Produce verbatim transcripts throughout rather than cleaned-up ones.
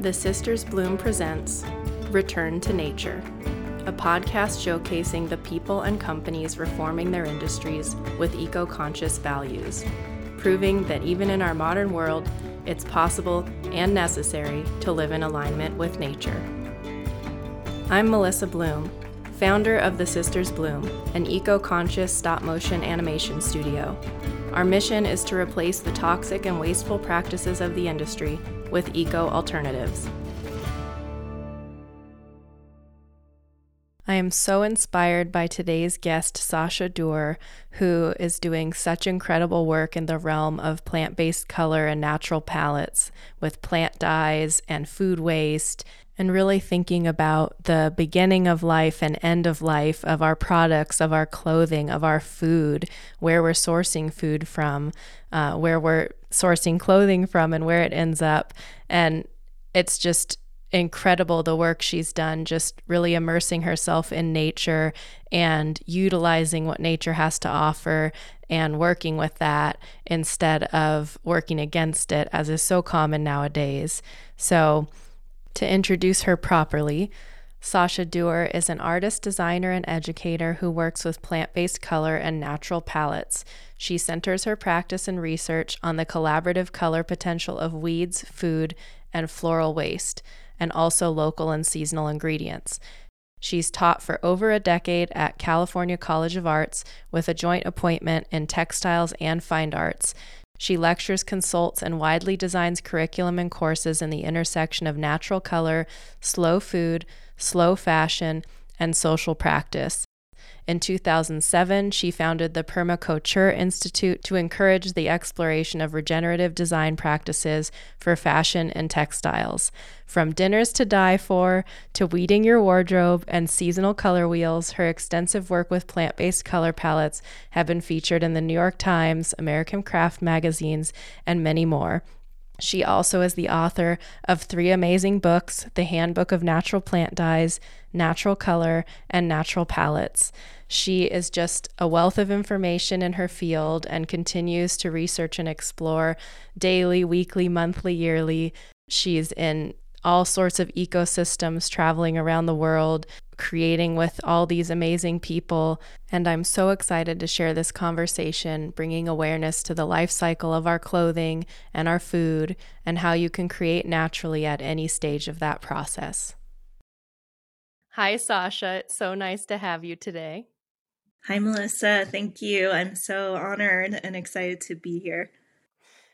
The Sisters Bloom presents Return to Nature, a podcast showcasing the people and companies reforming their industries with eco-conscious values, proving that even in our modern world, it's possible and necessary to live in alignment with nature. I'm Melissa Bloom, founder of The Sisters Bloom, an eco-conscious stop-motion animation studio. Our mission is to replace the toxic and wasteful practices of the industry with eco-alternatives. I am so inspired by today's guest, Sasha Duerr, who is doing such incredible work in the realm of plant-based color and natural palettes with plant dyes and food waste, and really thinking about the beginning of life and end of life of our products, of our clothing, of our food, where we're sourcing food from, uh, where we're sourcing clothing from, and where it ends up. And it's just incredible the work she's done, just really immersing herself in nature and utilizing what nature has to offer and working with that instead of working against it, as is so common nowadays. So to introduce her properly, Sasha Duerr is an artist, designer, and educator who works with plant-based color and natural palettes. She centers her practice and research on the collaborative color potential of weeds, food, and floral waste, and also local and seasonal ingredients. She's taught for over a decade at California College of Arts with a joint appointment in textiles and fine arts. She lectures, consults, and widely designs curriculum and courses in the intersection of natural color, slow food, slow fashion, and social practice. In two thousand seven, she founded the Permacouture Institute to encourage the exploration of regenerative design practices for fashion and textiles. From dinners to die for, to weeding your wardrobe and seasonal color wheels, her extensive work with plant-based color palettes have been featured in the New York Times, American Craft magazines, and many more. She also is the author of three amazing books, The Handbook of Natural Plant Dyes, Natural Color, and Natural Palettes. She is just a wealth of information in her field and continues to research and explore daily, weekly, monthly, yearly. She's in all sorts of ecosystems, traveling around the world, creating with all these amazing people. And I'm so excited to share this conversation, bringing awareness to the life cycle of our clothing and our food and how you can create naturally at any stage of that process. Hi, Sasha. It's so nice to have you today. Hi, Melissa. Thank you. I'm so honored and excited to be here.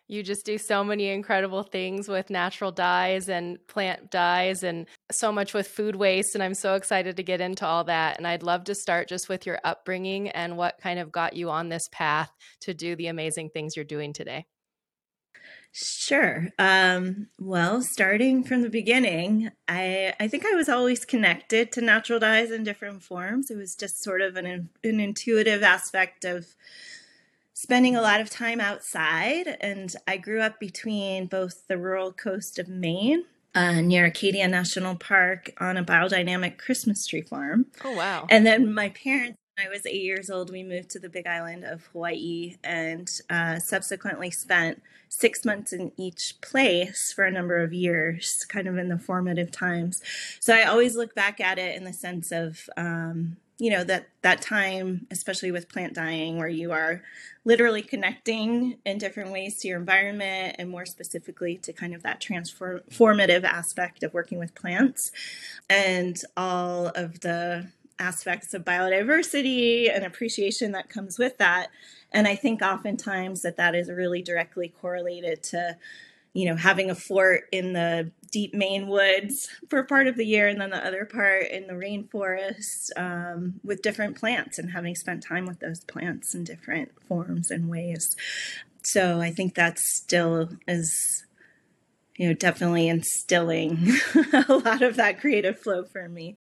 You just do so many incredible things with natural dyes and plant dyes and so much with food waste. And I'm so excited to get into all that. And I'd love to start just with your upbringing and what kind of got you on this path to do the amazing things you're doing today. Sure. Um, well, starting from the beginning, I, I think I was always connected to natural dyes in different forms. It was just sort of an, an intuitive aspect of spending a lot of time outside. And I grew up between both the rural coast of Maine, uh, near Acadia National Park, on a biodynamic Christmas tree farm. Oh, wow. And then my parents, when I was eight years old, we moved to the Big Island of Hawaii and uh, subsequently spent six months in each place for a number of years, kind of in the formative times. So I always look back at it in the sense of, um, you know, that, that time, especially with plant dyeing, where you are literally connecting in different ways to your environment and more specifically to kind of that transformative aspect of working with plants and all of the aspects of biodiversity and appreciation that comes with that. And I think oftentimes that that is really directly correlated to, you know, having a fort in the deep Maine woods for part of the year and then the other part in the rainforest um, with different plants and having spent time with those plants in different forms and ways. So I think that still is, you know, definitely instilling a lot of that creative flow for me.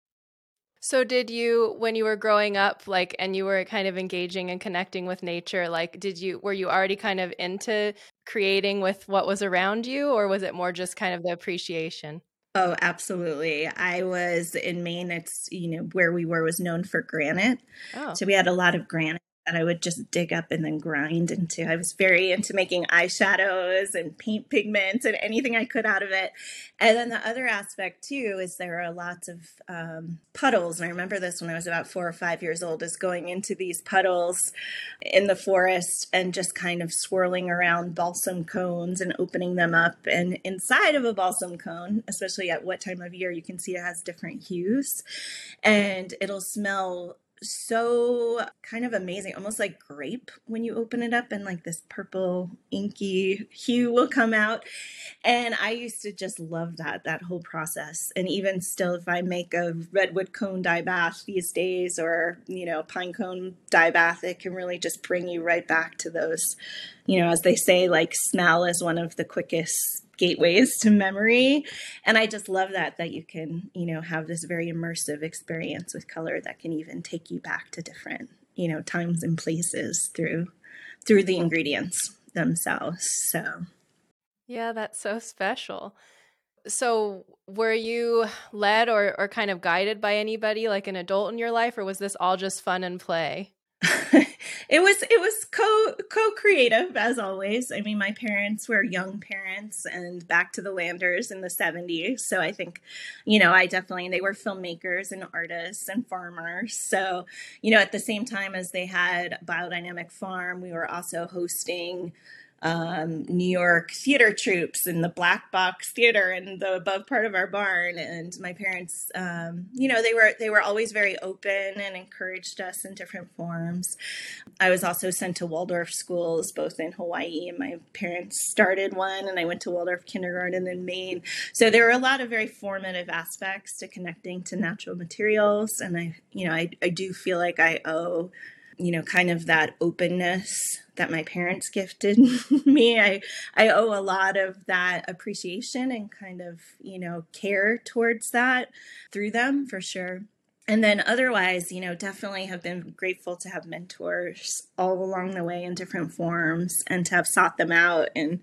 So did you, when you were growing up, like, and you were kind of engaging and connecting with nature, like, did you, were you already kind of into creating with what was around you, or was it more just kind of the appreciation? Oh, absolutely. I was in Maine. It's, you know, where we were was known for granite. Oh. So we had a lot of granite that I would just dig up and then grind into. I was very into making eyeshadows and paint pigments and anything I could out of it. And then the other aspect too is there are lots of um, puddles. And I remember this when I was about four or five years old, is going into these puddles in the forest and just kind of swirling around balsam cones and opening them up. And inside of a balsam cone, especially at what time of year, you can see it has different hues and it'll smell so kind of amazing, almost like grape when you open it up, and like this purple inky hue will come out. And I used to just love that, that whole process. And even still, if I make a redwood cone dye bath these days, or, you know, pine cone dye bath, it can really just bring you right back to those, you know, as they say, like smell is one of the quickest gateways to memory. And I just love that, that you can, you know, have this very immersive experience with color that can even take you back to different, you know, times and places through, through the ingredients themselves. So. Yeah, that's so special. So were you led or, or kind of guided by anybody like an adult in your life, or was this all just fun and play? It was it was co co-creative as always. I mean, my parents were young parents and back to the landers in the seventies. So I think, you know, I definitely, they were filmmakers and artists and farmers. So, you know, at the same time as they had a biodynamic farm, we were also hosting um, New York theater troupes in the Black Box Theater in the above part of our barn. And my parents, um, you know, they were, they were always very open and encouraged us in different forms. I was also sent to Waldorf schools, both in Hawaii, and my parents started one, and I went to Waldorf kindergarten in Maine. So there were a lot of very formative aspects to connecting to natural materials. And I, you know, I, I do feel like I owe, you know, kind of that openness that my parents gifted me. I, I owe a lot of that appreciation and kind of, you know, care towards that through them for sure. And then otherwise, you know, definitely have been grateful to have mentors all along the way in different forms, and to have sought them out and,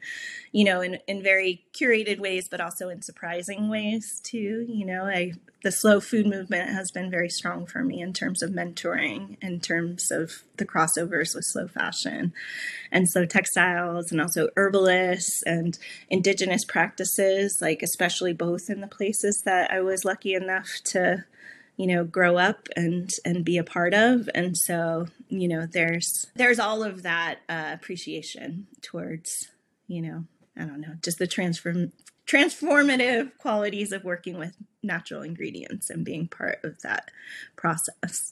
you know, in, in very curated ways, but also in surprising ways too. You know, I, the slow food movement has been very strong for me in terms of mentoring, in terms of the crossovers with slow fashion and slow textiles, and also herbalists and indigenous practices, like especially both in the places that I was lucky enough to, you know, grow up and, and be a part of. And so, you know, there's, there's all of that uh, appreciation towards, you know, I don't know, just the transform transformative qualities of working with natural ingredients and being part of that process.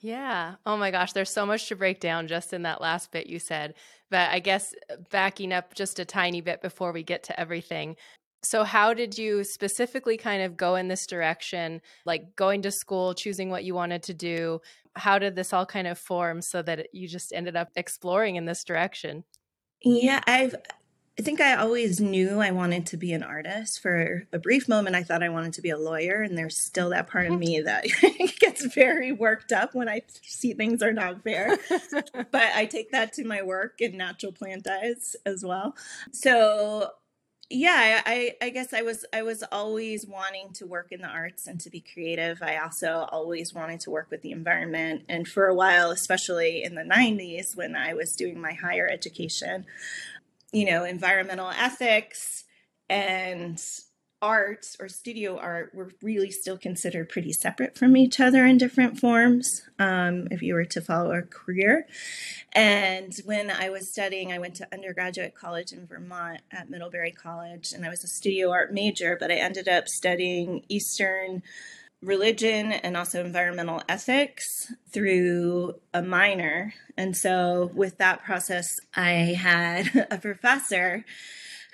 Yeah. Oh my gosh. There's so much to break down just in that last bit you said, but I guess backing up just a tiny bit before we get to everything. So how did you specifically kind of go in this direction, like going to school, choosing what you wanted to do? How did this all kind of form so that you just ended up exploring in this direction? Yeah, I've, I think I always knew I wanted to be an artist. For a brief moment, I thought I wanted to be a lawyer. And there's still that part of me that gets very worked up when I see things are not fair. But I take that to my work in natural plant dyes as well. So yeah, I, I guess I was I was always wanting to work in the arts and to be creative. I also always wanted to work with the environment. And for a while, especially in the nineties, when I was doing my higher education, you know, environmental ethics and arts or studio art were really still considered pretty separate from each other in different forms, um, if you were to follow a career. And when I was studying, I went to undergraduate college in Vermont at Middlebury College, and I was a studio art major, but I ended up studying Eastern religion and also environmental ethics through a minor. And so with that process, I had a professor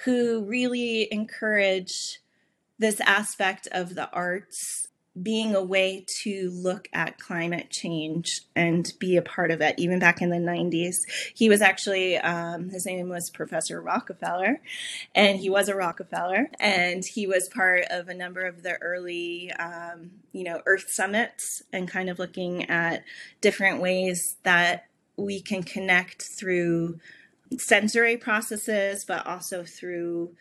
who really encouraged this aspect of the arts being a way to look at climate change and be a part of it, even back in the nineties. He was actually, um, his name was Professor Rockefeller, and he was a Rockefeller, and he was part of a number of the early, um, you know, Earth Summits, and kind of looking at different ways that we can connect through sensory processes, but also through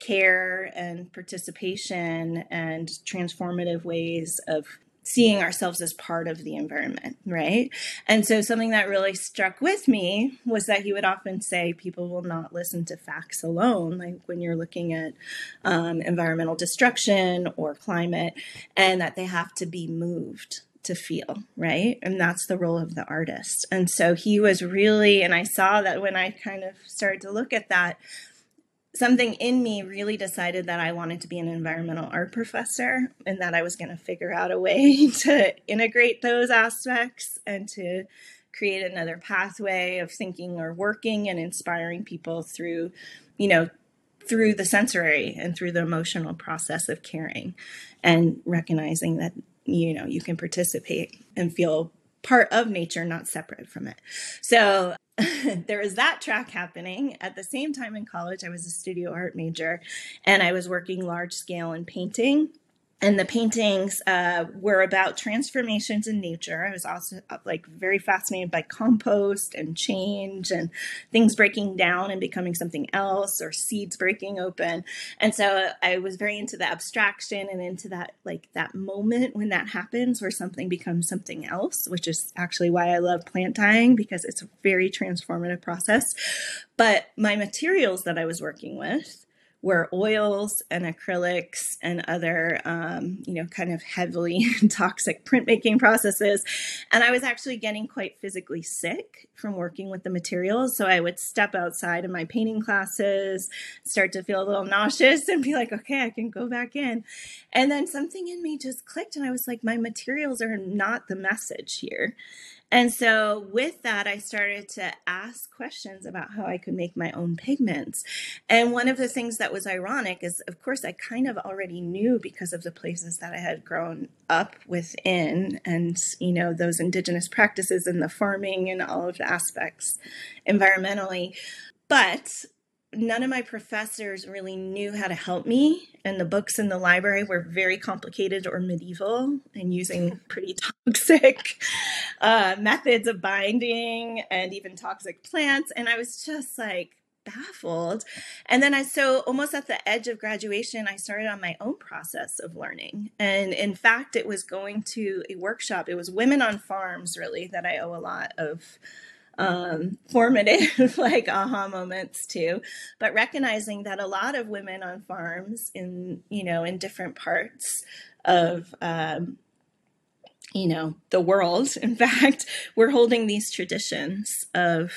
care and participation and transformative ways of seeing ourselves as part of the environment, right? And so something that really struck with me was that he would often say people will not listen to facts alone, like when you're looking at um, environmental destruction or climate, and that they have to be moved to feel, right? And that's the role of the artist. And so he was really, and I saw that when I kind of started to look at that, something in me really decided that I wanted to be an environmental art professor and that I was going to figure out a way to integrate those aspects and to create another pathway of thinking or working and inspiring people through, you know, through the sensory and through the emotional process of caring and recognizing that, you know, you can participate and feel part of nature, not separate from it. So there was that track happening. At the same time in college, I was a studio art major and I was working large scale in painting. And the paintings uh, were about transformations in nature. I was also like very fascinated by compost and change and things breaking down and becoming something else or seeds breaking open. And so I was very into the abstraction and into that, like that moment when that happens where something becomes something else, which is actually why I love plant dyeing, because it's a very transformative process. But my materials that I was working with were oils and acrylics and other, um, you know, kind of heavily toxic printmaking processes. And I was actually getting quite physically sick from working with the materials. So I would step outside of my painting classes, start to feel a little nauseous and be like, okay, I can go back in. And then something in me just clicked and I was like, my materials are not the message here. And so with that, I started to ask questions about how I could make my own pigments. And one of the things that was ironic is, of course, I kind of already knew because of the places that I had grown up within and, you know, those indigenous practices and the farming and all of the aspects environmentally. But none of my professors really knew how to help me. And the books in the library were very complicated or medieval and using pretty toxic uh, methods of binding and even toxic plants. And I was just like baffled. And then I, so almost at the edge of graduation, I started on my own process of learning. And in fact, it was going to a workshop. It was women on farms, really, that I owe a lot of um, formative, like aha moments too, but recognizing that a lot of women on farms in, you know, in different parts of, um, you know, the world, in fact, we're holding these traditions of,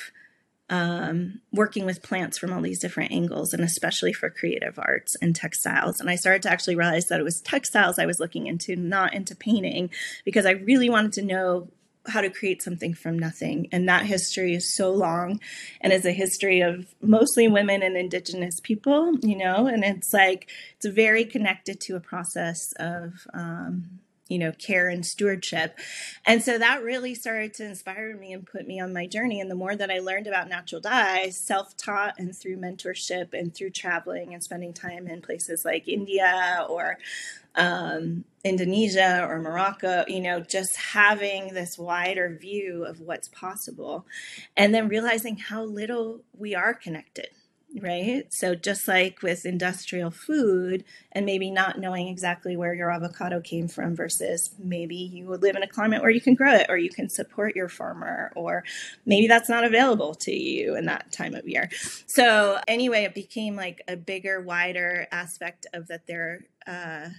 um, working with plants from all these different angles, and especially for creative arts and textiles. And I started to actually realize that it was textiles I was looking into, not into painting, because I really wanted to know how to create something from nothing. And that history is so long and is a history of mostly women and indigenous people, you know, and it's like, it's very connected to a process of, um, you know, care and stewardship. And so that really started to inspire me and put me on my journey. And the more that I learned about natural dyes, self-taught and through mentorship and through traveling and spending time in places like India or um, Indonesia or Morocco, you know, just having this wider view of what's possible and then realizing how little we are connected. Right? So just like with industrial food and maybe not knowing exactly where your avocado came from versus maybe you would live in a climate where you can grow it or you can support your farmer, or maybe that's not available to you in that time of year. So anyway, it became like a bigger, wider aspect of that there, uh,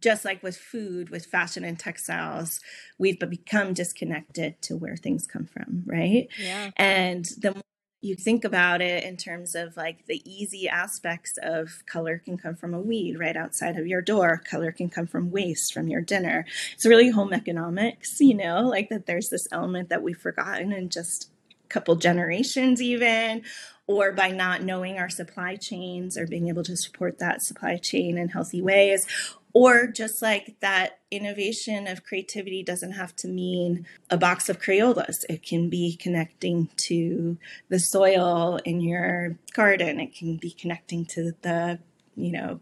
just like with food, with fashion and textiles, we've become disconnected to where things come from. Right. Yeah. And the more you think about it in terms of like the easy aspects of color can come from a weed right outside of your door. Color can come from waste from your dinner. It's really home economics, you know, like that there's this element that we've forgotten in just a couple generations even, or by not knowing our supply chains or being able to support that supply chain in healthy ways. Or just like that innovation of creativity doesn't have to mean a box of Crayolas. It can be connecting to the soil in your garden. It can be connecting to the, you know,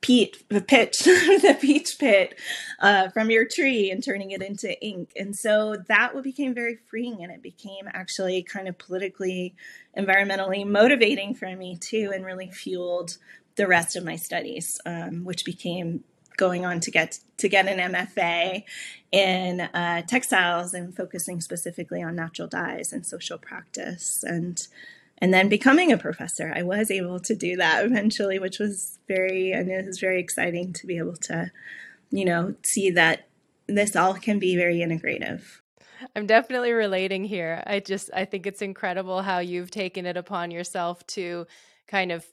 peat, the pitch, the peach pit uh, from your tree and turning it into ink. And so that became very freeing, and it became actually kind of politically, environmentally motivating for me too, and really fueled the rest of my studies, um, which became going on to get to get an M F A in uh, textiles and focusing specifically on natural dyes and social practice, and and then becoming a professor. I was able to do that eventually, which was very, I know it was very exciting to be able to, you know, see that this all can be very integrative. I'm definitely relating here. I just, I think it's incredible how you've taken it upon yourself to kind of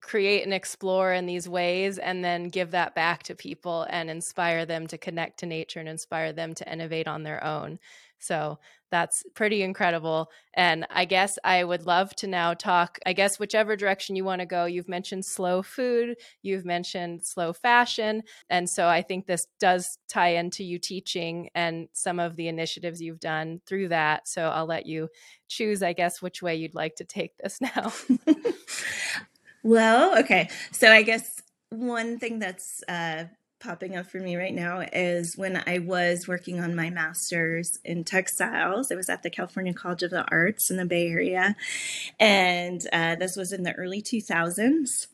create and explore in these ways and then give that back to people and inspire them to connect to nature and inspire them to innovate on their own. So that's pretty incredible. And I guess I would love to now talk, I guess, whichever direction you want to go. You've mentioned slow food, you've mentioned slow fashion. And so I think this does tie into you teaching and some of the initiatives you've done through that. So I'll let you choose, I guess, which way you'd like to take this now. Well, okay. So I guess one thing that's uh, popping up for me right now is when I was working on my master's in textiles, it was at the California College of the Arts in the Bay Area. And uh, this was in the early two thousands.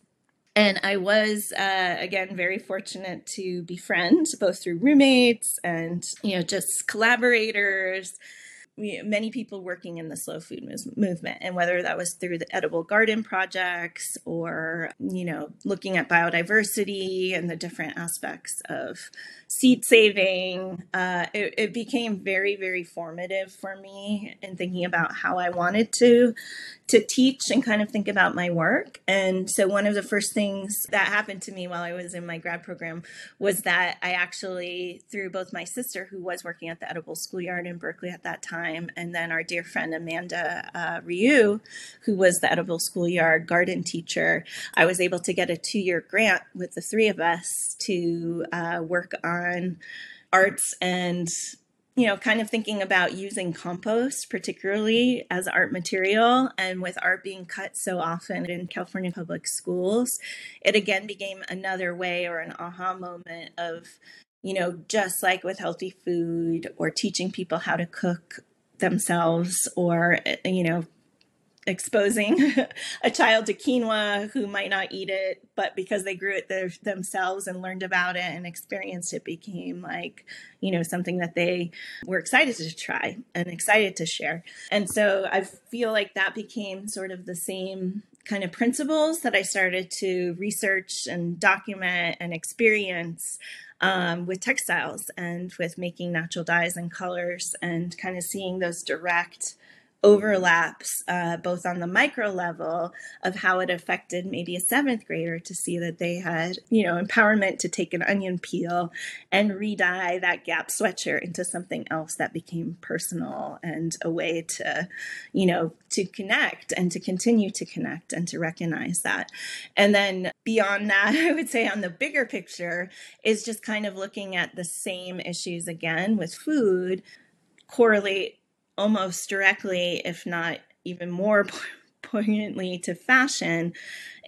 And I was, uh, again, very fortunate to befriend both through roommates and, you know, just collaborators, many people working in the slow food move- movement, and whether that was through the edible garden projects or, you know, looking at biodiversity and the different aspects of seed saving, uh, it, it became very, very formative for me in thinking about how I wanted to, to teach and kind of think about my work. And so one of the first things that happened to me while I was in my grad program was that I actually, through both my sister, who was working at the Edible Schoolyard in Berkeley at that time, and then our dear friend Amanda uh, Rieux, who was the Edible Schoolyard garden teacher, I was able to get a two-year grant with the three of us to uh, work on arts and, you know, kind of thinking about using compost, particularly as art material. And with art being cut so often in California public schools, it again became another way or an aha moment of, you know, just like with healthy food or teaching people how to cook themselves or, you know, exposing a child to quinoa who might not eat it, but because they grew it th- themselves and learned about it and experienced it, became like, you know, something that they were excited to try and excited to share. And so I feel like that became sort of the same kind of principles that I started to research and document and experience Um, with textiles and with making natural dyes and colors, and kind of seeing those direct overlaps, uh, both on the micro level of how it affected maybe a seventh grader to see that they had, you know, empowerment to take an onion peel and re-dye that Gap sweatshirt into something else that became personal and a way to, you know, to connect and to continue to connect and to recognize that. And then beyond that, I would say on the bigger picture is just kind of looking at the same issues again with food correlate almost directly, if not even more poignantly, to fashion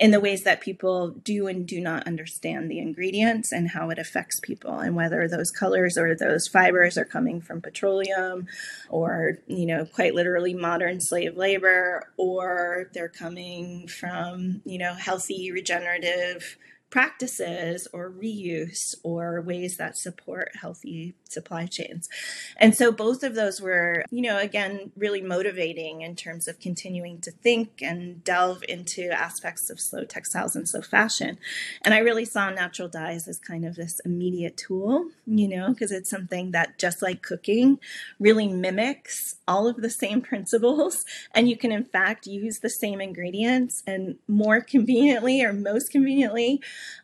in the ways that people do and do not understand the ingredients and how it affects people, and whether those colors or those fibers are coming from petroleum or, you know, quite literally modern slave labor, or they're coming from, you know, healthy regenerative practices or reuse or ways that support healthy supply chains. And so both of those were, you know, again, really motivating in terms of continuing to think and delve into aspects of slow textiles and slow fashion. And I really saw natural dyes as kind of this immediate tool, you know, because it's something that, just like cooking, really mimics all of the same principles. And you can, in fact, use the same ingredients, and more conveniently or most conveniently,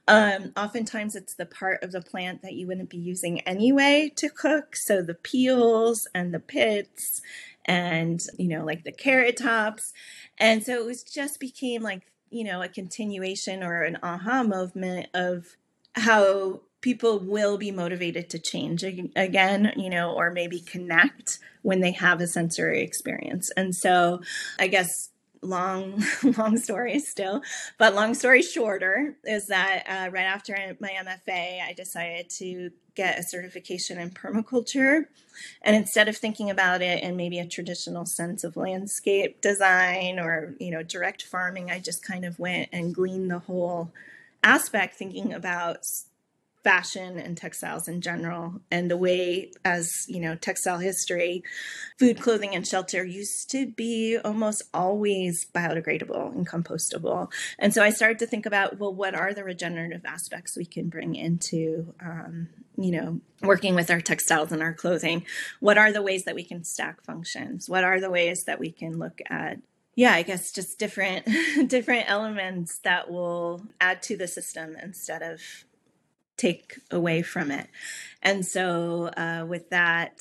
Um, oftentimes it's the part of the plant that you wouldn't be using anyway to cook. So the peels and the pits and, you know, like the carrot tops. And so it was just became like, you know, a continuation or an aha movement of how people will be motivated to change again, you know, or maybe connect when they have a sensory experience. And so I guess Long, long story still, but long story shorter is that uh, right after my M F A, I decided to get a certification in permaculture. And instead of thinking about it in maybe a traditional sense of landscape design or, you know, direct farming, I just kind of went and gleaned the whole aspect, thinking about fashion and textiles in general, and the way, as you know, textile history, food, clothing, and shelter used to be almost always biodegradable and compostable. And so I started to think about, well, what are the regenerative aspects we can bring into, um, you know, working with our textiles and our clothing? What are the ways that we can stack functions? What are the ways that we can look at, yeah, I guess just different, different elements that will add to the system instead of take away from it? And so uh, with that,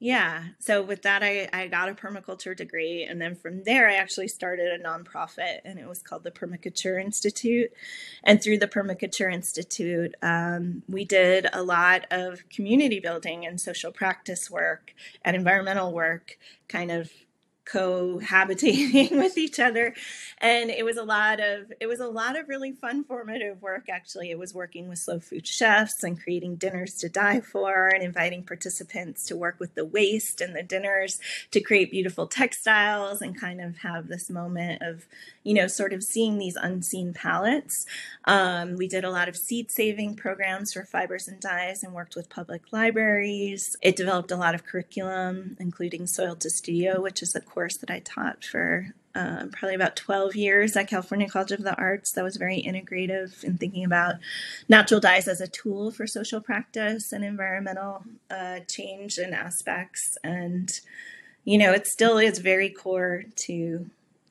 yeah, so with that, I, I got a permaculture degree. And then from there, I actually started a nonprofit, and it was called the Permaculture Institute. And through the Permaculture Institute, um, we did a lot of community building and social practice work and environmental work, kind of cohabitating with each other. And it was a lot of, it was a lot of really fun, formative work, actually. It was working with slow food chefs and creating dinners to die for, and inviting participants to work with the waste and the dinners to create beautiful textiles, and kind of have this moment of, you know, sort of seeing these unseen palettes. Um, we did a lot of seed saving programs for fibers and dyes, and worked with public libraries. It developed a lot of curriculum, including Soil to Studio, which is a course that I taught for um, probably about twelve years at California College of the Arts, that was very integrative in thinking about natural dyes as a tool for social practice and environmental uh, change and aspects. And, you know, it still is very core to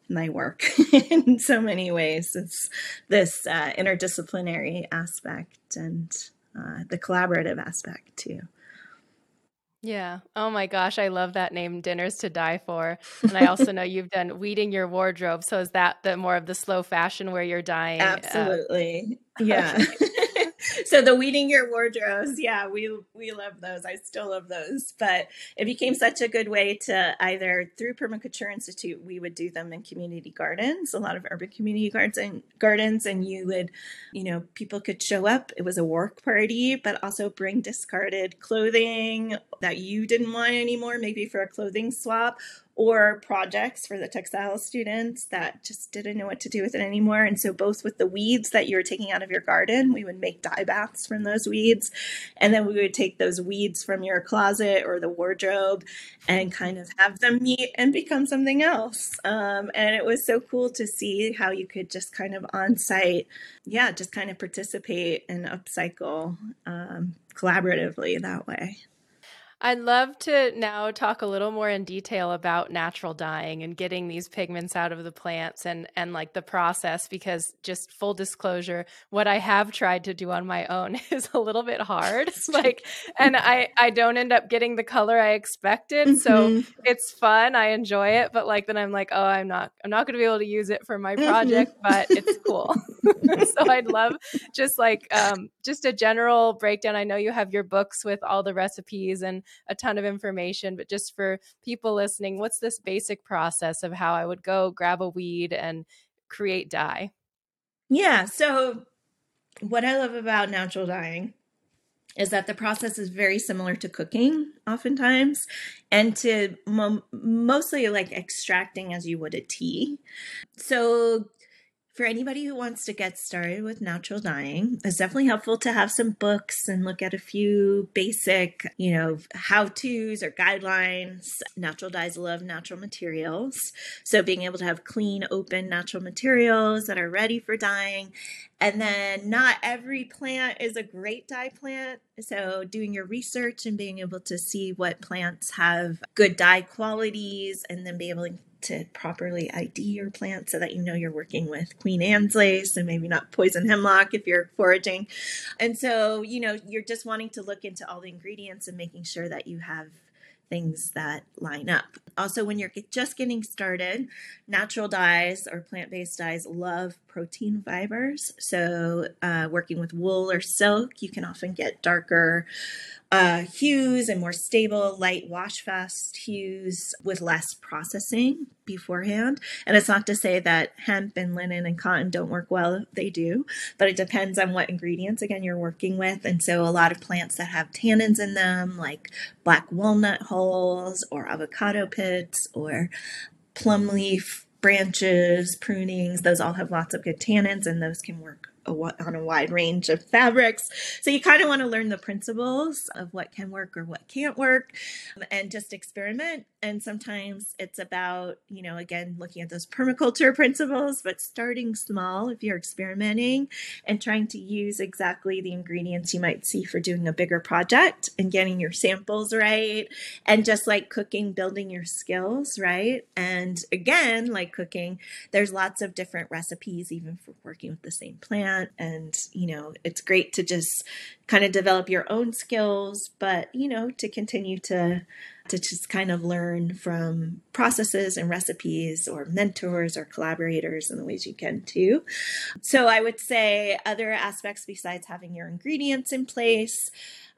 my work in so many ways. It's this uh, interdisciplinary aspect and uh, the collaborative aspect too. Yeah. Oh my gosh. I love that name, Dinners to Die For. And I also know you've done Weeding Your Wardrobe. So is that the more of the slow fashion where you're dying? Absolutely. Uh, yeah. So the Weeding Your Wardrobes. Yeah, we, we love those. I still love those. But it became such a good way to either through Permaculture Institute, we would do them in community gardens, a lot of urban community gardens and gardens. And you would, you know, people could show up. It was a work party, but also bring discarded clothing that you didn't want anymore, maybe for a clothing swap, or projects for the textile students that just didn't know what to do with it anymore. And so both with the weeds that you were taking out of your garden, we would make dye baths from those weeds. And then we would take those weeds from your closet or the wardrobe and kind of have them meet and become something else. Um, and it was so cool to see how you could just kind of on site, yeah, just kind of participate and upcycle um, collaboratively that way. I'd love to now talk a little more in detail about natural dyeing and getting these pigments out of the plants and, and like the process, because just full disclosure, what I have tried to do on my own is a little bit hard. Like, and I, I don't end up getting the color I expected. Mm-hmm. So it's fun. I enjoy it. But like, then I'm like, oh, I'm not, I'm not going to be able to use it for my project, mm-hmm. but it's cool. So I'd love just like, um, just a general breakdown. I know you have your books with all the recipes and a ton of information, but just for people listening, what's this basic process of how I would go grab a weed and create dye? Yeah. So what I love about natural dyeing is that the process is very similar to cooking oftentimes, and to mo- mostly like extracting as you would a tea. So for anybody who wants to get started with natural dyeing, it's definitely helpful to have some books and look at a few basic, you know, how-tos or guidelines. Natural dyes love natural materials. So being able to have clean, open, natural materials that are ready for dyeing. And then not every plant is a great dye plant. So doing your research and being able to see what plants have good dye qualities, and then be able to to properly I D your plant so that you know you're working with Queen Anne's lace and maybe not poison hemlock if you're foraging. And so, you know, you're just wanting to look into all the ingredients and making sure that you have things that line up. Also, when you're just getting started, natural dyes or plant-based dyes love protein fibers. So uh, working with wool or silk, you can often get darker uh, hues and more stable, light wash-fast hues with less processing beforehand. And it's not to say that hemp and linen and cotton don't work well. They do, but it depends on what ingredients, again, you're working with. And so a lot of plants that have tannins in them, like black walnut hull, or avocado pits or plum leaf branches, prunings, those all have lots of good tannins, and those can work a, on a wide range of fabrics. So you kind of want to learn the principles of what can work or what can't work, and just experiment. And sometimes it's about, you know, again, looking at those permaculture principles, but starting small if you're experimenting and trying to use exactly the ingredients you might see for doing a bigger project and getting your samples right. And just like cooking, building your skills, right? And again, like cooking, there's lots of different recipes, even for working with the same plant. And, you know, it's great to just kind of develop your own skills, but, you know, to continue to to just kind of learn from processes and recipes or mentors or collaborators in the ways you can too. So I would say other aspects besides having your ingredients in place,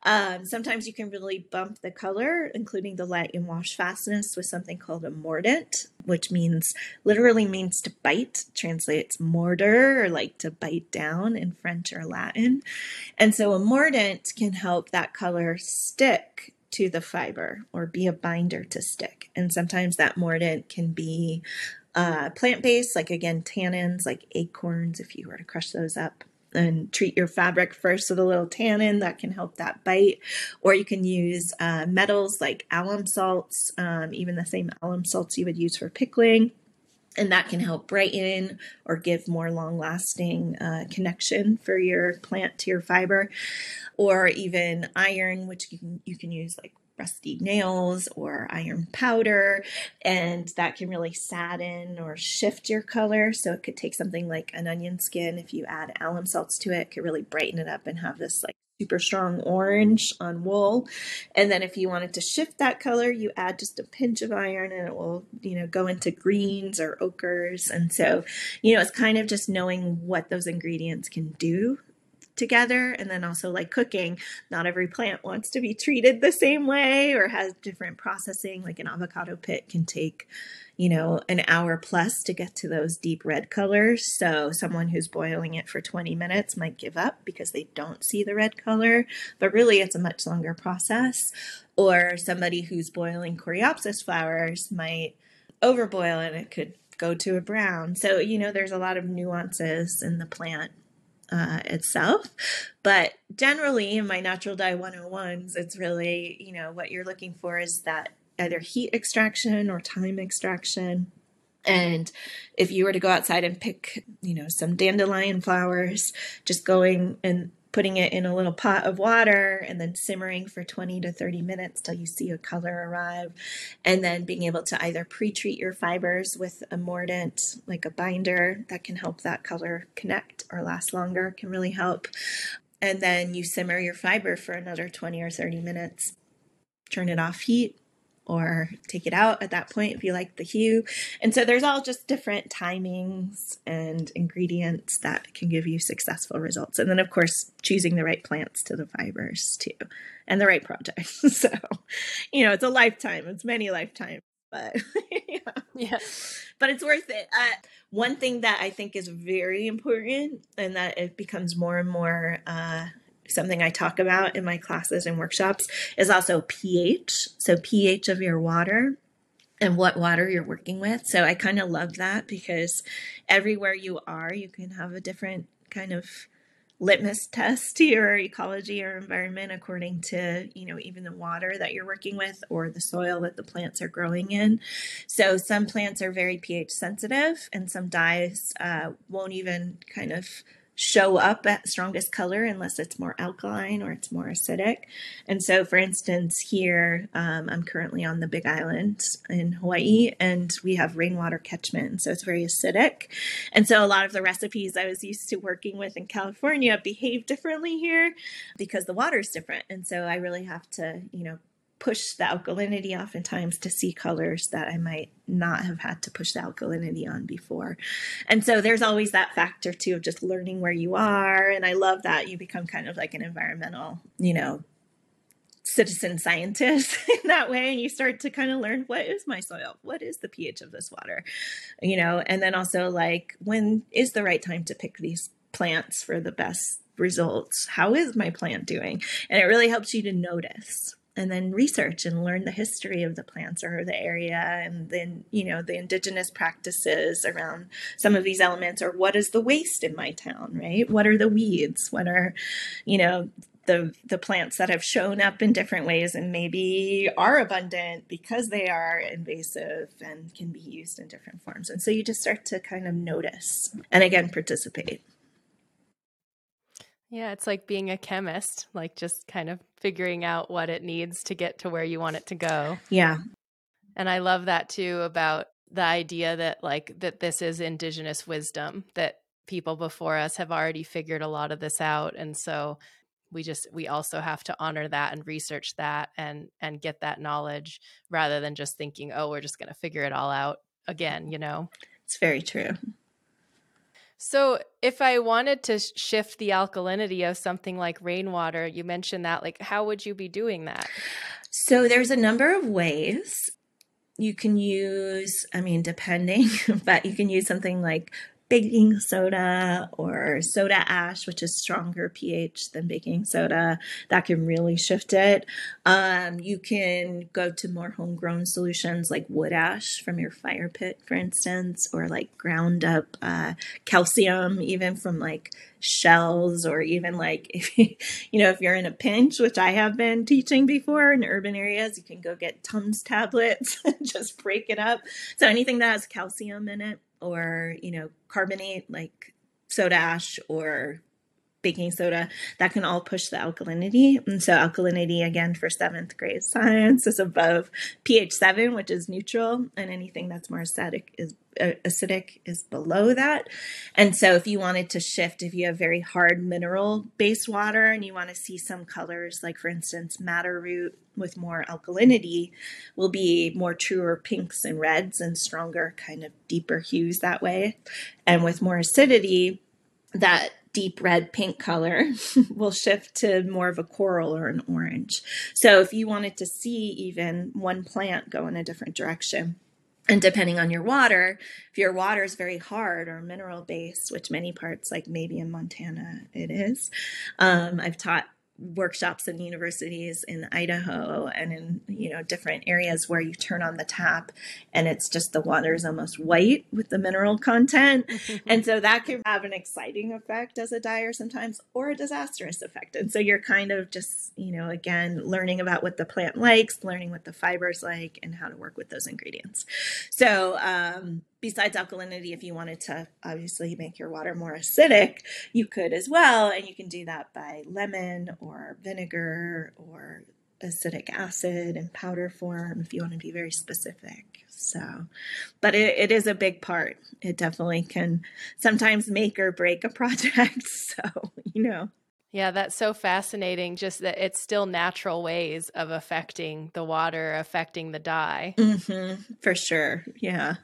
um, sometimes you can really bump the color, including the light and wash fastness, with something called a mordant, which means, literally means to bite, translates mortar, or like to bite down in French or Latin. And so a mordant can help that color stick to the fiber or be a binder to stick. And sometimes that mordant can be uh, plant-based, like again, tannins, like acorns, if you were to crush those up and treat your fabric first with a little tannin, that can help that bite. Or you can use uh, metals like alum salts, um, even the same alum salts you would use for pickling. And that can help brighten or give more long-lasting uh, connection for your plant to your fiber. Or even iron, which you can, you can use like rusty nails or iron powder, and that can really sadden or shift your color. So it could take something like an onion skin. If you add alum salts to it, it could really brighten it up and have this like super strong orange on wool. And then if you wanted to shift that color, you add just a pinch of iron and it will, you know, go into greens or ochres. And so, you know, it's kind of just knowing what those ingredients can do together. And then also, like cooking, not every plant wants to be treated the same way or has different processing. Like an avocado pit can take, you know, an hour plus to get to those deep red colors. So someone who's boiling it for twenty minutes might give up because they don't see the red color, but really it's a much longer process. Or somebody who's boiling coreopsis flowers might overboil and it could go to a brown. So, you know, there's a lot of nuances in the plant Uh, itself. But generally in my natural dye one oh ones, it's really, you know, what you're looking for is that either heat extraction or time extraction. And if you were to go outside and pick, you know, some dandelion flowers, just going and putting it in a little pot of water and then simmering for twenty to thirty minutes till you see a color arrive, and then being able to either pre-treat your fibers with a mordant, like a binder that can help that color connect or last longer, can really help. And then you simmer your fiber for another twenty or thirty minutes, turn it off heat, or take it out at that point if you like the hue. And so there's all just different timings and ingredients that can give you successful results. And then, of course, choosing the right plants to the fibers too, and the right project. So, you know, it's a lifetime. It's many lifetimes. But, yeah. Yeah. But it's worth it. Uh, one thing that I think is very important, and that it becomes more and more uh something I talk about in my classes and workshops, is also pH. So pH of your water and what water you're working with. So I kind of love that, because everywhere you are, you can have a different kind of litmus test to your ecology or environment according to, you know, even the water that you're working with or the soil that the plants are growing in. So some plants are very pH sensitive, and some dyes uh, won't even kind of show up at strongest color unless it's more alkaline or it's more acidic. And so, for instance, here um, I'm currently on the Big Island in Hawaii, and we have rainwater catchment, so it's very acidic. And so a lot of the recipes I was used to working with in California behave differently here because the water is different. And so I really have to, you know, push the alkalinity oftentimes to see colors that I might not have had to push the alkalinity on before. And so there's always that factor too of just learning where you are. And I love that you become kind of like an environmental, you know, citizen scientist in that way. And you start to kind of learn, what is my soil? What is the pH of this water? You know, and then also, like, when is the right time to pick these plants for the best results? How is my plant doing? And it really helps you to notice, and then research and learn the history of the plants or the area, and then, you know, the indigenous practices around some of these elements, or what is the waste in my town, right? What are the weeds? What are, you know, the the plants that have shown up in different ways and maybe are abundant because they are invasive and can be used in different forms. And so you just start to kind of notice and, again, participate. Yeah, it's like being a chemist, like just kind of figuring out what it needs to get to where you want it to go. Yeah. And I love that too, about the idea that like that this is indigenous wisdom, that people before us have already figured a lot of this out. And so we just, we also have to honor that and research that and, and get that knowledge, rather than just thinking, oh, we're just going to figure it all out again, you know? It's very true. So if I wanted to shift the alkalinity of something like rainwater, you mentioned that, like, how would you be doing that? So there's a number of ways you can use, I mean, depending, but you can use something like baking soda or soda ash, which is stronger pH than baking soda. That can really shift it. Um, you can go to more homegrown solutions like wood ash from your fire pit, for instance, or like ground up uh, calcium, even from like shells, or even like, if you, you know, if you're in a pinch, which I have been teaching before in urban areas, you can go get Tums tablets and just break it up. So anything that has calcium in it, or, you know, carbonate like soda ash or baking soda, that can all push the alkalinity. And so alkalinity, again, for seventh grade science, is above pH seven, which is neutral, and anything that's more acidic is uh, acidic is below that. And so if you wanted to shift, if you have very hard mineral based water and you want to see some colors, like for instance, madder root with more alkalinity will be more truer pinks and reds and stronger kind of deeper hues that way. And with more acidity, that deep red pink color will shift to more of a coral or an orange. So if you wanted to see even one plant go in a different direction, and depending on your water, if your water is very hard or mineral based, which many parts, like maybe in Montana, it is. Um, I've taught workshops in universities in Idaho and in, you know, different areas where you turn on the tap and it's just the water is almost white with the mineral content. And so that can have an exciting effect as a dyer sometimes, or a disastrous effect. And so you're kind of just, you know, again, learning about what the plant likes, learning what the fibers like, and how to work with those ingredients. So, um, besides alkalinity, if you wanted to obviously make your water more acidic, you could as well. And you can do that by lemon or vinegar or acidic acid in powder form if you want to be very specific. So, but it, it is a big part. It definitely can sometimes make or break a project. So, you know. Yeah, that's so fascinating. Just that it's still natural ways of affecting the water, affecting the dye. Mm-hmm, for sure. Yeah.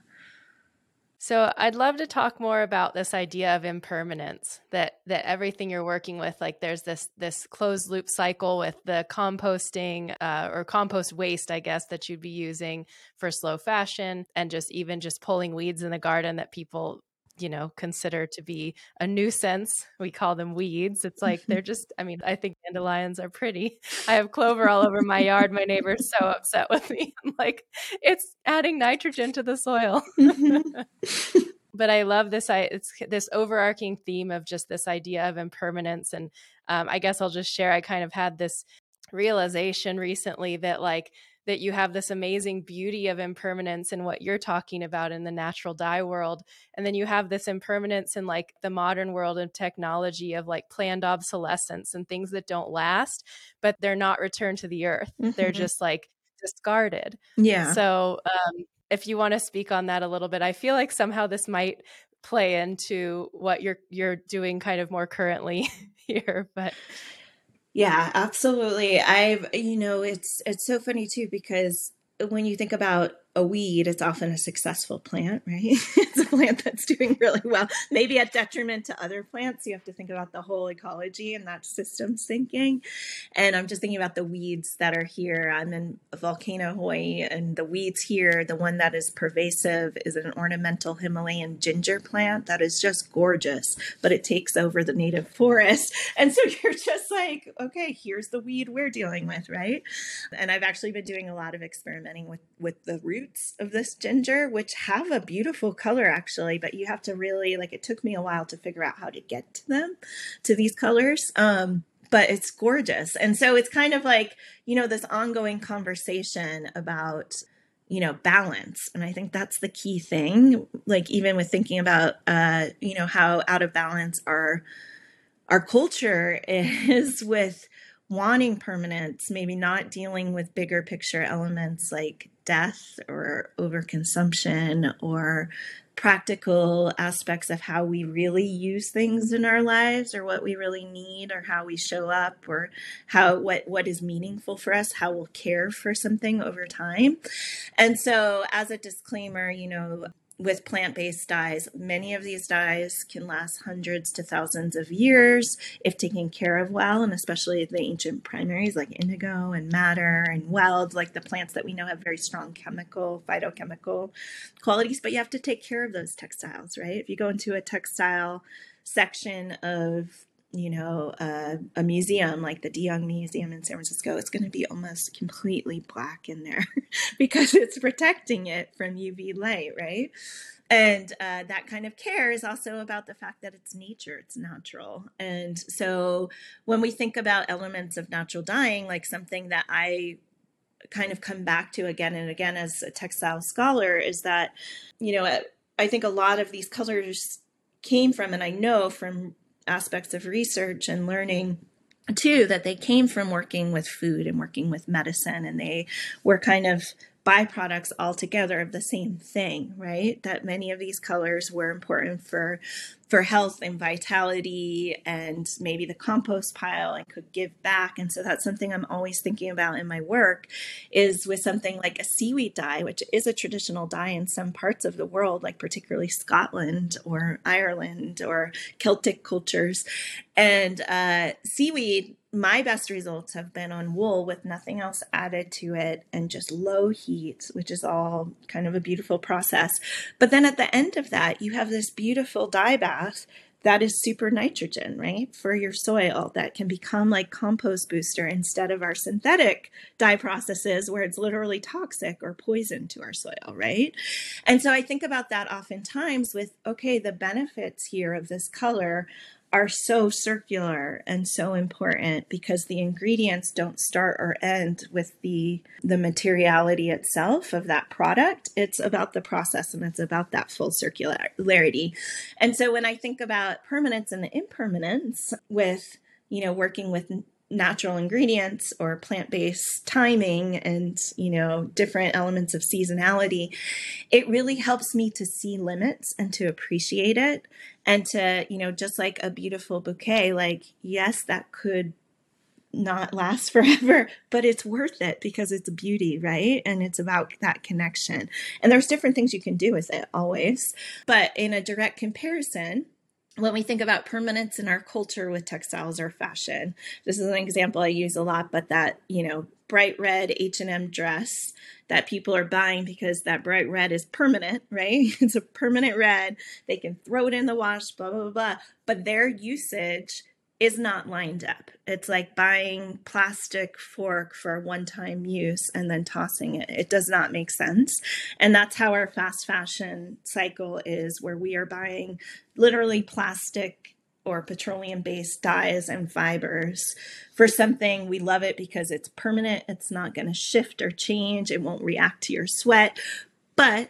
So I'd love to talk more about this idea of impermanence, that that everything you're working with, like there's this this closed loop cycle with the composting uh, or compost waste, I guess, that you'd be using for slow fashion, and just even just pulling weeds in the garden that people, you know, consider to be a nuisance. We call them weeds. It's like, they're just, I mean, I think dandelions are pretty. I have clover all over my yard. My neighbor's so upset with me. I'm like, it's adding nitrogen to the soil. Mm-hmm. But I love this, I, it's this overarching theme of just this idea of impermanence. And um, I guess I'll just share, I kind of had this realization recently that like, that you have this amazing beauty of impermanence in what you're talking about in the natural dye world. And then you have this impermanence in like the modern world of technology, of like planned obsolescence and things that don't last, but they're not returned to the earth. Mm-hmm. They're just like discarded. Yeah. So um, if you want to speak on that a little bit, I feel like somehow this might play into what you're, you're doing kind of more currently here, but yeah, absolutely. I've, you know, it's, it's so funny too, because when you think about a weed, it's often a successful plant, right? It's a plant that's doing really well, maybe at detriment to other plants. You have to think about the whole ecology and that systems thinking. And I'm just thinking about the weeds that are here. I'm in Volcano, Hawaii, and the weeds here, the one that is pervasive is an ornamental Himalayan ginger plant that is just gorgeous, but it takes over the native forest. And so you're just like, okay, here's the weed we're dealing with, right? And I've actually been doing a lot of experimenting with, with the roots of this ginger, which have a beautiful color actually, but you have to really, like, it took me a while to figure out how to get to them, to these colors. Um, but it's gorgeous. And so it's kind of like, you know, this ongoing conversation about, you know, balance. And I think that's the key thing. Like, even with thinking about, uh, you know, how out of balance our, our culture is with wanting permanence, maybe not dealing with bigger picture elements like death or overconsumption or practical aspects of how we really use things in our lives or what we really need or how we show up or how what what is meaningful for us, how we'll care for something over time. And so, as a disclaimer, you know, with plant-based dyes, many of these dyes can last hundreds to thousands of years if taken care of well, and especially the ancient primaries like indigo and madder and weld, like the plants that we know have very strong chemical, phytochemical qualities, but you have to take care of those textiles, right? If you go into a textile section of, you know, uh, a museum like the De Young Museum in San Francisco, it's going to be almost completely black in there because it's protecting it from U V light, right? And uh, that kind of care is also about the fact that it's nature, it's natural. And so when we think about elements of natural dyeing, like something that I kind of come back to again and again as a textile scholar is that, you know, I think a lot of these colors came from, and I know from aspects of research and learning too, that they came from working with food and working with medicine, and they were kind of byproducts altogether of the same thing, right? That many of these colors were important for for health and vitality and maybe the compost pile and could give back. And so that's something I'm always thinking about in my work is with something like a seaweed dye, which is a traditional dye in some parts of the world, like particularly Scotland or Ireland or Celtic cultures. And uh, seaweed, my best results have been on wool with nothing else added to it and just low heat, which is all kind of a beautiful process. But then at the end of that, you have this beautiful dye bath that is super nitrogen, right, for your soil that can become like compost booster instead of our synthetic dye processes where it's literally toxic or poison to our soil, right? And so I think about that oftentimes with, okay, the benefits here of this color are so circular and so important because the ingredients don't start or end with the the materiality itself of that product. It's about the process and it's about that full circularity. And so when I think about permanence and the impermanence with, you know, working with natural ingredients or plant-based timing and, you know, different elements of seasonality, it really helps me to see limits and to appreciate it. And to, you know, just like a beautiful bouquet, like, yes, that could not last forever, but it's worth it because it's beauty, right? And it's about that connection. And there's different things you can do with it always. But in a direct comparison, when we think about permanence in our culture with textiles or fashion, this is an example I use a lot, but that, you know, bright red H and M dress that people are buying because that bright red is permanent, right? It's a permanent red. They can throw it in the wash, blah, blah, blah. But their usage is not lined up. It's like buying plastic fork for one-time use and then tossing it. It does not make sense. And that's how our fast fashion cycle is, where we are buying literally plastic or petroleum-based dyes and fibers for something. We love it because it's permanent. It's not going to shift or change. It won't react to your sweat. But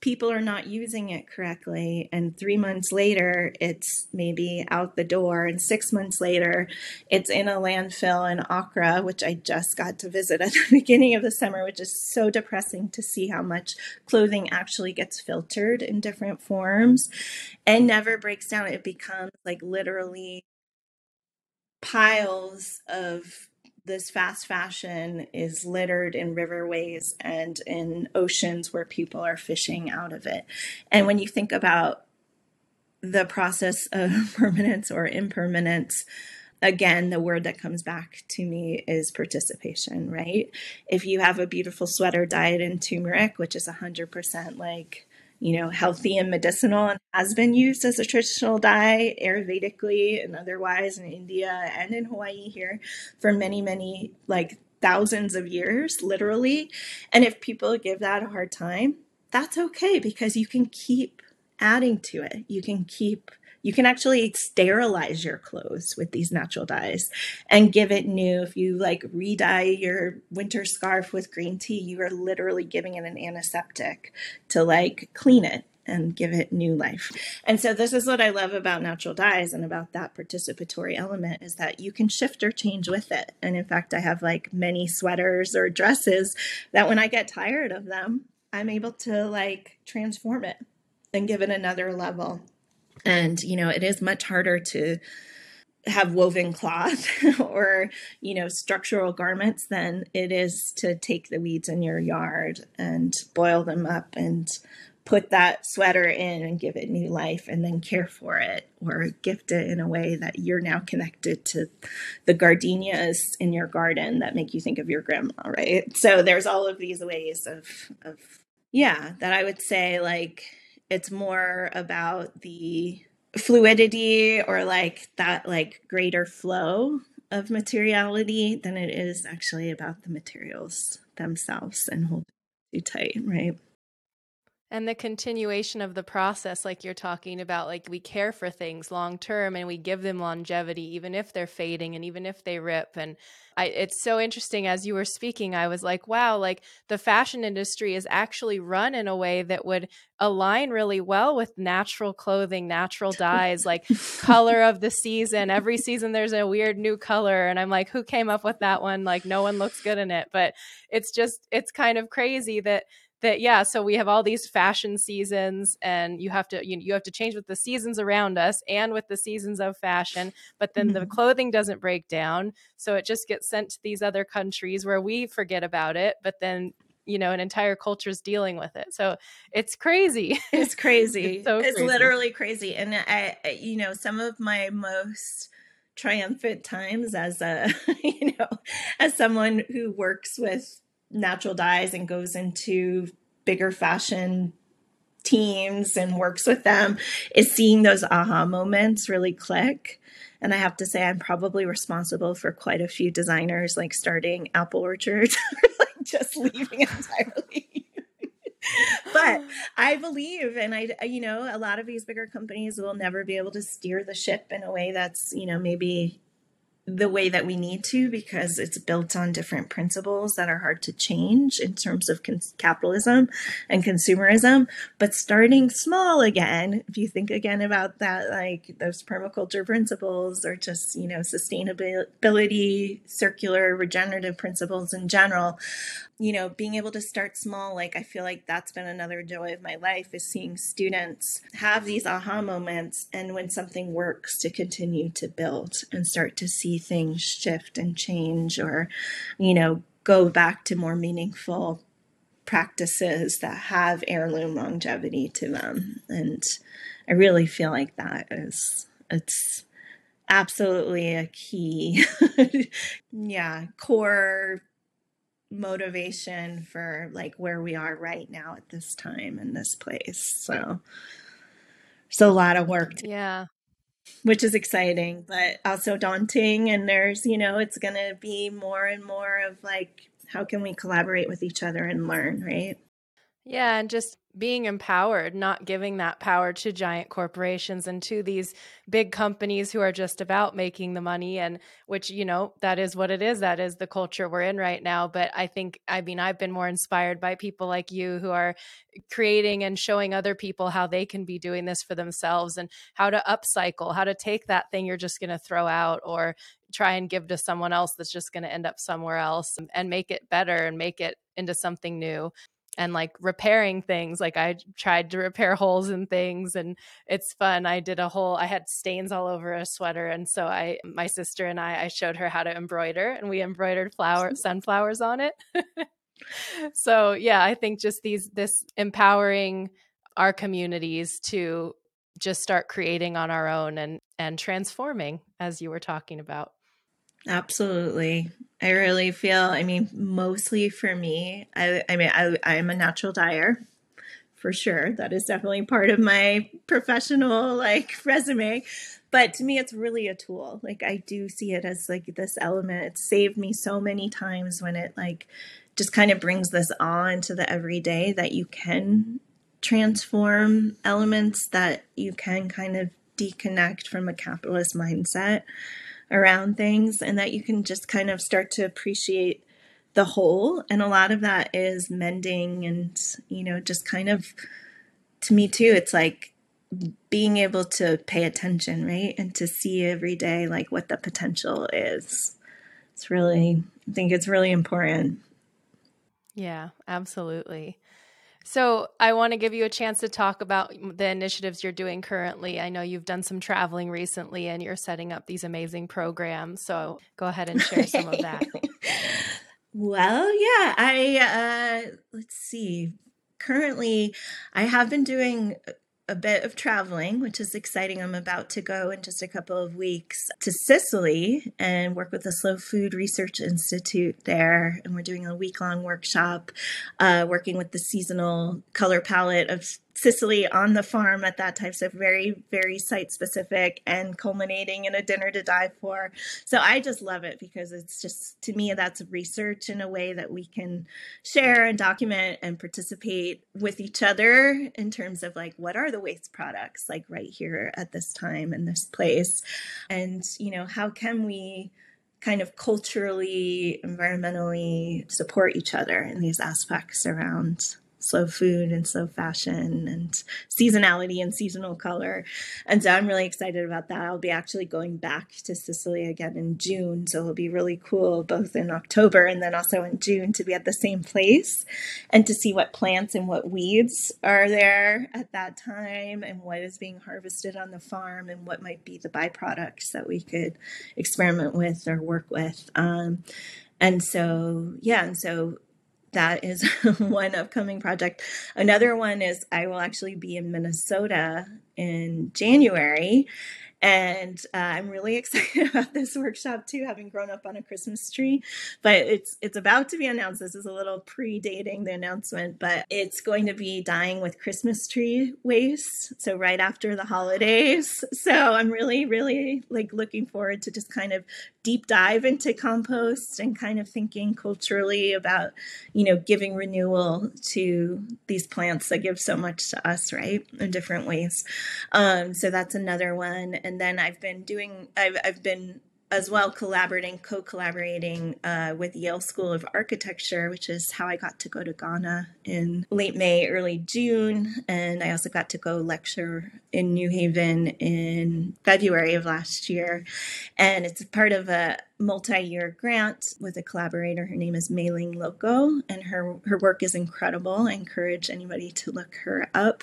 people are not using it correctly. And three months later, it's maybe out the door. And six months later, it's in a landfill in Accra, which I just got to visit at the beginning of the summer, which is so depressing to see how much clothing actually gets filtered in different forms and never breaks down. It becomes like literally piles of This fast fashion is littered in riverways and in oceans where people are fishing out of it. And when you think about the process of permanence or impermanence, again, the word that comes back to me is participation, right? If you have a beautiful sweater dyed in turmeric, which is one hundred percent like, you know, healthy and medicinal and has been used as a traditional dye Ayurvedically and otherwise in India and in Hawaii here for many, many, like thousands of years, literally. And if people give that a hard time, that's okay, because you can keep adding to it. You can keep, you can actually sterilize your clothes with these natural dyes and give it new. If you like re-dye your winter scarf with green tea, you are literally giving it an antiseptic to like clean it and give it new life. And so this is what I love about natural dyes and about that participatory element, is that you can shift or change with it. And in fact, I have like many sweaters or dresses that when I get tired of them, I'm able to like transform it and give it another level. And, you know, it is much harder to have woven cloth or, you know, structural garments than it is to take the weeds in your yard and boil them up and put that sweater in and give it new life and then care for it or gift it in a way that you're now connected to the gardenias in your garden that make you think of your grandma, right? So there's all of these ways of, of yeah, that I would say, like, it's more about the fluidity or like that like greater flow of materiality than it is actually about the materials themselves and holding too tight, right? And the continuation of the process, like you're talking about, like we care for things long term and we give them longevity, even if they're fading and even if they rip. And I, it's so interesting, as you were speaking, I was like, wow, like the fashion industry is actually run in a way that would align really well with natural clothing, natural dyes, like color of the season. Every season there's a weird new color. And I'm like, who came up with that one? Like no one looks good in it. But it's just, it's kind of crazy that That yeah, so we have all these fashion seasons, and you have to you, you have to change with the seasons around us and with the seasons of fashion. But then mm-hmm. the clothing doesn't break down, so it just gets sent to these other countries where we forget about it. But then you know, an entire culture is dealing with it, so it's crazy. It's crazy. It's, so it's crazy. Literally crazy. And I, you know, some of my most triumphant times as a you know as someone who works with natural dyes and goes into bigger fashion teams and works with them is seeing those aha moments really click. And I have to say, I'm probably responsible for quite a few designers, like starting apple orchards, like just leaving entirely. But I believe, and I, you know, a lot of these bigger companies will never be able to steer the ship in a way that's, you know, maybe the way that we need to, because it's built on different principles that are hard to change in terms of cons- capitalism and consumerism. But starting small again, if you think again about that, like those permaculture principles or just, you know, sustainability, circular, regenerative principles in general, you know, being able to start small, like I feel like that's been another joy of my life, is seeing students have these aha moments. And when something works, to continue to build and start to see things shift and change, or, you know, go back to more meaningful practices that have heirloom longevity to them. And I really feel like that is, it's absolutely a key, yeah, core motivation for like where we are right now at this time in this place. So it's a lot of work. To- yeah. Which is exciting, but also daunting. And there's, you know, it's going to be more and more of like, how can we collaborate with each other and learn, right? Yeah. And just being empowered, not giving that power to giant corporations and to these big companies who are just about making the money, and which, you know, that is what it is. That is the culture we're in right now. But I think, I mean, I've been more inspired by people like you who are creating and showing other people how they can be doing this for themselves and how to upcycle, how to take that thing you're just going to throw out or try and give to someone else that's just going to end up somewhere else, and, and make it better and make it into something new. and like repairing things. Like I tried to repair holes in things, and it's fun. I did a whole, I had stains all over a sweater. And so I, my sister and I, I showed her how to embroider, and we embroidered flower, sunflowers on it. So yeah, I think just these, this empowering our communities to just start creating on our own and, and transforming, as you were talking about. Absolutely. I really feel, I mean, mostly for me, I, I mean, I, I'm a natural dyer for sure. That is definitely part of my professional like resume, but to me, it's really a tool. Like I do see it as like this element. It saved me so many times when it like just kind of brings this awe into the everyday that you can transform elements, that you can kind of deconnect from a capitalist mindset around things, and that you can just kind of start to appreciate the whole. And a lot of that is mending and, you know, just kind of, to me too, it's like being able to pay attention, right? And to see every day, like what the potential is. It's really, I think it's really important. Yeah, absolutely. So I want to give you a chance to talk about the initiatives you're doing currently. I know you've done some traveling recently and you're setting up these amazing programs. So go ahead and share some of that. Well, yeah, I, uh, let's see. Currently, I have been doing a bit of traveling, which is exciting. I'm about to go in just a couple of weeks to Sicily and work with the Slow Food Research Institute there. And we're doing a week-long workshop, uh, working with the seasonal color palette of Sicily on the farm at that time. So very, very site-specific and culminating in a dinner to die for. So I just love it because it's just, to me, that's research in a way that we can share and document and participate with each other in terms of like, what are the waste products like right here at this time in this place? And, you know, how can we kind of culturally, environmentally support each other in these aspects around slow food and slow fashion and seasonality and seasonal color. And so I'm really excited about that. I'll be actually going back to Sicily again in June. So it'll be really cool, both in October and then also in June, to be at the same place and to see what plants and what weeds are there at that time and what is being harvested on the farm and what might be the byproducts that we could experiment with or work with. Um, and so, yeah, and so that is one upcoming project. Another one is I will actually be in Minnesota in January. And uh, I'm really excited about this workshop too, having grown up on a Christmas tree. But it's it's about to be announced. This is a little predating the announcement, but it's going to be dying with Christmas tree waste. So right after the holidays. So I'm really, really like looking forward to just kind of deep dive into compost and kind of thinking culturally about, you know, giving renewal to these plants that give so much to us, right, in different ways. Um, so that's another one. And then I've been doing, I've, I've been as well collaborating, co-collaborating uh, with Yale School of Architecture, which is how I got to go to Ghana in late May, early June. And I also got to go lecture in New Haven in February of last year. And it's part of a multi-year grant with a collaborator. Her name is Meiling Loco, and her, her work is incredible. I encourage anybody to look her up.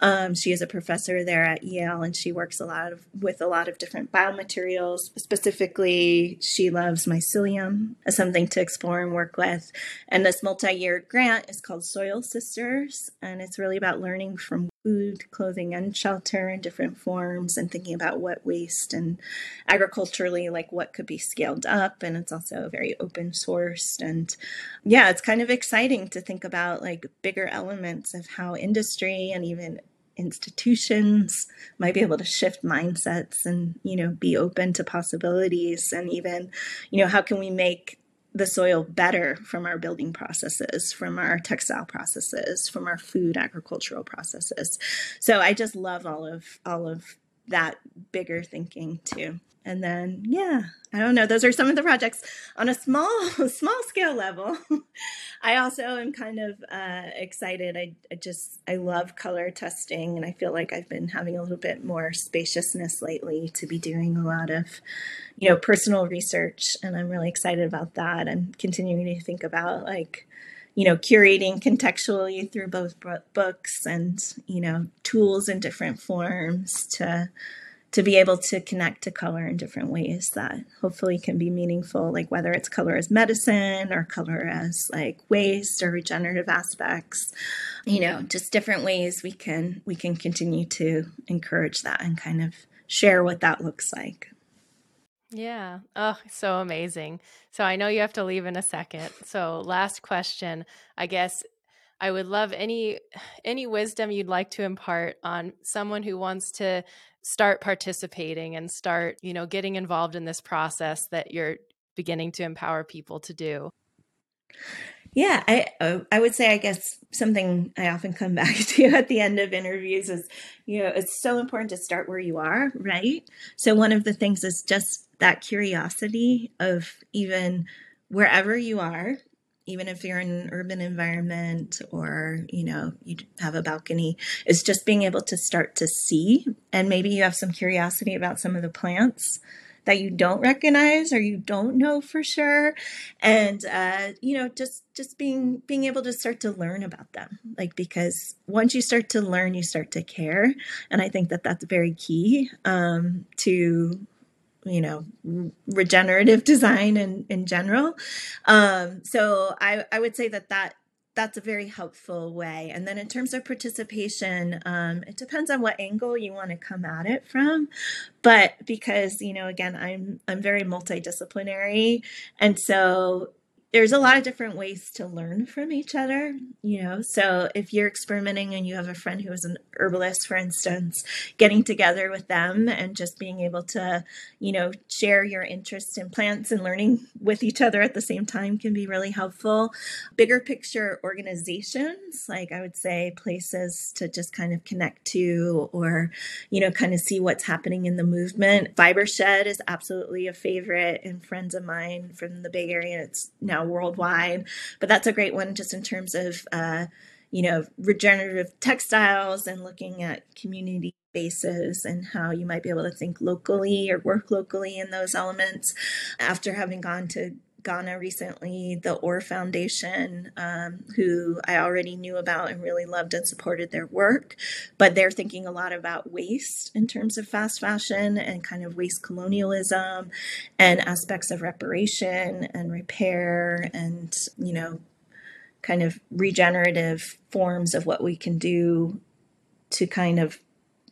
Um, she is a professor there at Yale, and she works a lot of, with a lot of different biomaterials. Specifically, she loves mycelium as something to explore and work with. And this multi-year grant is called Soil Sisters, and it's really about learning from food, clothing, and shelter in different forms, and thinking about what waste and agriculturally, like what could be scaled up. And it's also very open sourced. And yeah, it's kind of exciting to think about like bigger elements of how industry and even institutions might be able to shift mindsets and, you know, be open to possibilities. And even, you know, how can we make the soil better from our building processes, from our textile processes, from our food agricultural processes. So I just love all of all of that bigger thinking too. And then, yeah, I don't know. Those are some of the projects on a small, small scale level. I also am kind of uh, excited. I, I just, I love color testing, and I feel like I've been having a little bit more spaciousness lately to be doing a lot of, you know, personal research. And I'm really excited about that. I'm continuing to think about like, you know, curating contextually through both books and, you know, tools in different forms to to be able to connect to color in different ways that hopefully can be meaningful, like whether it's color as medicine or color as like waste or regenerative aspects, you know, just different ways we can we can continue to encourage that and kind of share what that looks like. Yeah. Oh, so amazing. So I know you have to leave in a second. So last question, I guess I would love any any wisdom you'd like to impart on someone who wants to start participating and start, you know, getting involved in this process that you're beginning to empower people to do. Yeah, I I would say, I guess something I often come back to at the end of interviews is, you know, it's so important to start where you are, right? So one of the things is just that curiosity of even wherever you are, even if you're in an urban environment or, you know, you have a balcony, is just being able to start to see. And maybe you have some curiosity about some of the plants that you don't recognize or you don't know for sure. And, uh, you know, just, just being, being able to start to learn about them, like, because once you start to learn, you start to care. And I think that that's very key, um, to, you know, re- regenerative design in, in general. Um, so I, I would say that that, that's a very helpful way. And then in terms of participation, um, it depends on what angle you want to come at it from. But because, you know, again, I'm I'm very multidisciplinary. And so there's a lot of different ways to learn from each other, you know. So if you're experimenting and you have a friend who is an herbalist, for instance, getting together with them and just being able to, you know, share your interest in plants and learning with each other at the same time can be really helpful. Bigger picture organizations, like I would say places to just kind of connect to or, you know, kind of see what's happening in the movement. Fiber Shed is absolutely a favorite and friends of mine from the Bay Area. It's now worldwide, but that's a great one just in terms of, uh, you know, regenerative textiles and looking at community bases and how you might be able to think locally or work locally in those elements. After having gone to Ghana recently, the Orr Foundation, um, who I already knew about and really loved and supported their work, but they're thinking a lot about waste in terms of fast fashion and kind of waste colonialism and aspects of reparation and repair and, you know, kind of regenerative forms of what we can do to kind of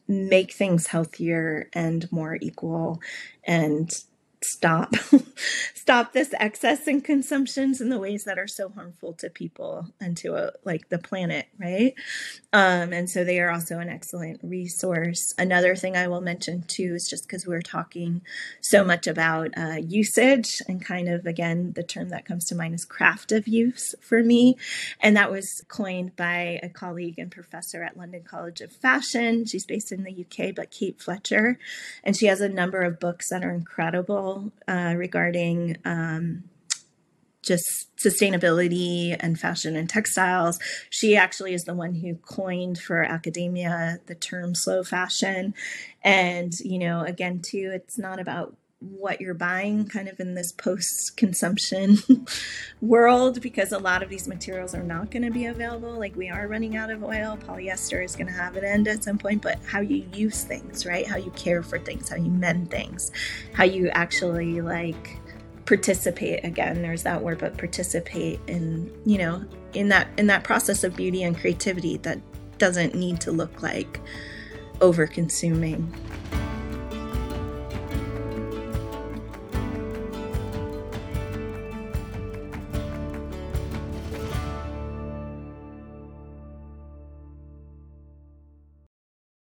make things healthier and more equal and stop, stop this excess and consumptions in the ways that are so harmful to people and to a, like the planet, right? Um, and so they are also an excellent resource. Another thing I will mention too is just because we're talking so much about uh, usage and kind of, again, the term that comes to mind is craft of use for me. And that was coined by a colleague and professor at London College of Fashion. She's based in the U K, but Kate Fletcher. And she has a number of books that are incredible Uh, regarding um, just sustainability and fashion and textiles. She actually is the one who coined for academia the term slow fashion. And, you know, again, too, it's not about what you're buying kind of in this post-consumption world, because a lot of these materials are not going to be available. Like we are running out of oil. Polyester is going to have an end at some point, but how you use things, right? How you care for things, how you mend things, how you actually like participate. Again, there's that word, but participate in, you know, in that, in that process of beauty and creativity that doesn't need to look like over-consuming.